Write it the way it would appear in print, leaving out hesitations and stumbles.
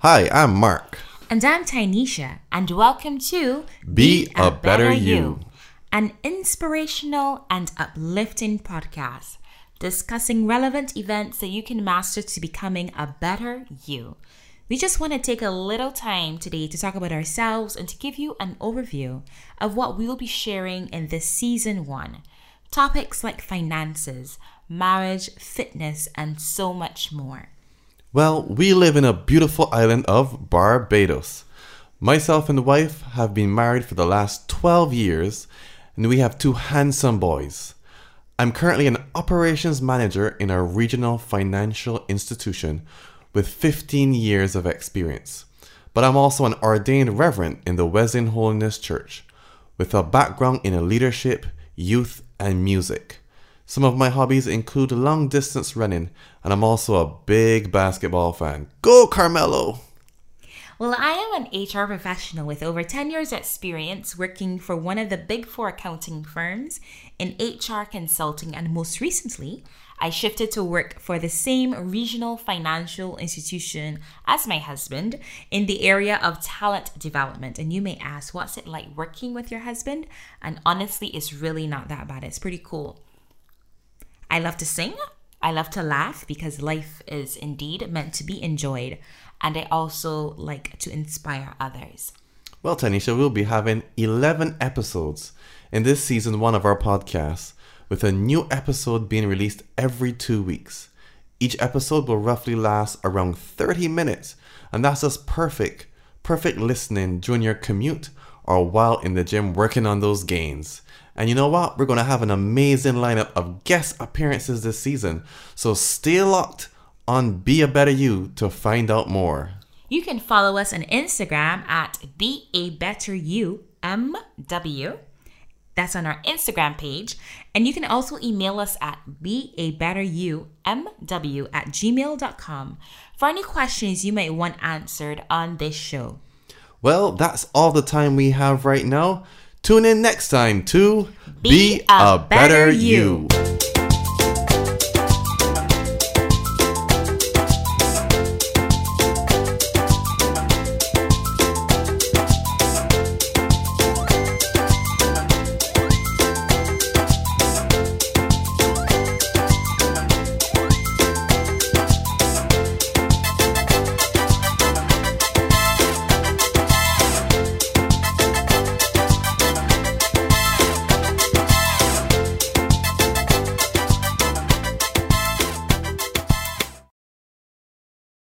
Hi, I'm Mark. And I'm Tynisha. And welcome to Be a Better You, an inspirational and uplifting podcast discussing relevant events that you can master to becoming a better you. We just want to take a little time today to talk about ourselves and to give you an overview of what we will be sharing in this season one. Topics like finances, marriage, fitness, and so much more. Well, we live in a beautiful island of Barbados. Myself and the wife have been married for the last 12 years, and we have two handsome boys. I'm currently an operations manager in a regional financial institution with 15 years of experience. But I'm also an ordained reverend in the Wesleyan Holiness Church with a background in leadership, youth, and music. Some of my hobbies include long-distance running, and I'm also a big basketball fan. Go, Carmelo! Well, I am an HR professional with over 10 years' experience working for one of the big four accounting firms in HR consulting, and most recently, I shifted to work for the same regional financial institution as my husband in the area of talent development. And you may ask, what's it like working with your husband? And honestly, it's really not that bad. It's pretty cool. I love to sing, I love to laugh because life is indeed meant to be enjoyed, and I also like to inspire others. Well, Tanisha, we'll be having 11 episodes in this season one of our podcast, with a new episode being released every 2 weeks. Each episode will roughly last around 30 minutes, and that's just perfect listening during your commute or while in the gym working on those gains. And you know what? We're going to have an amazing lineup of guest appearances this season. So stay locked on Be a Better You to find out more. You can follow us on Instagram at Be a Better You MW. That's on our Instagram page. And you can also email us at beabetteryoumw@gmail.com for any questions you might want answered on this show. Well, that's all the time we have right now. Tune in next time to Be a Better You.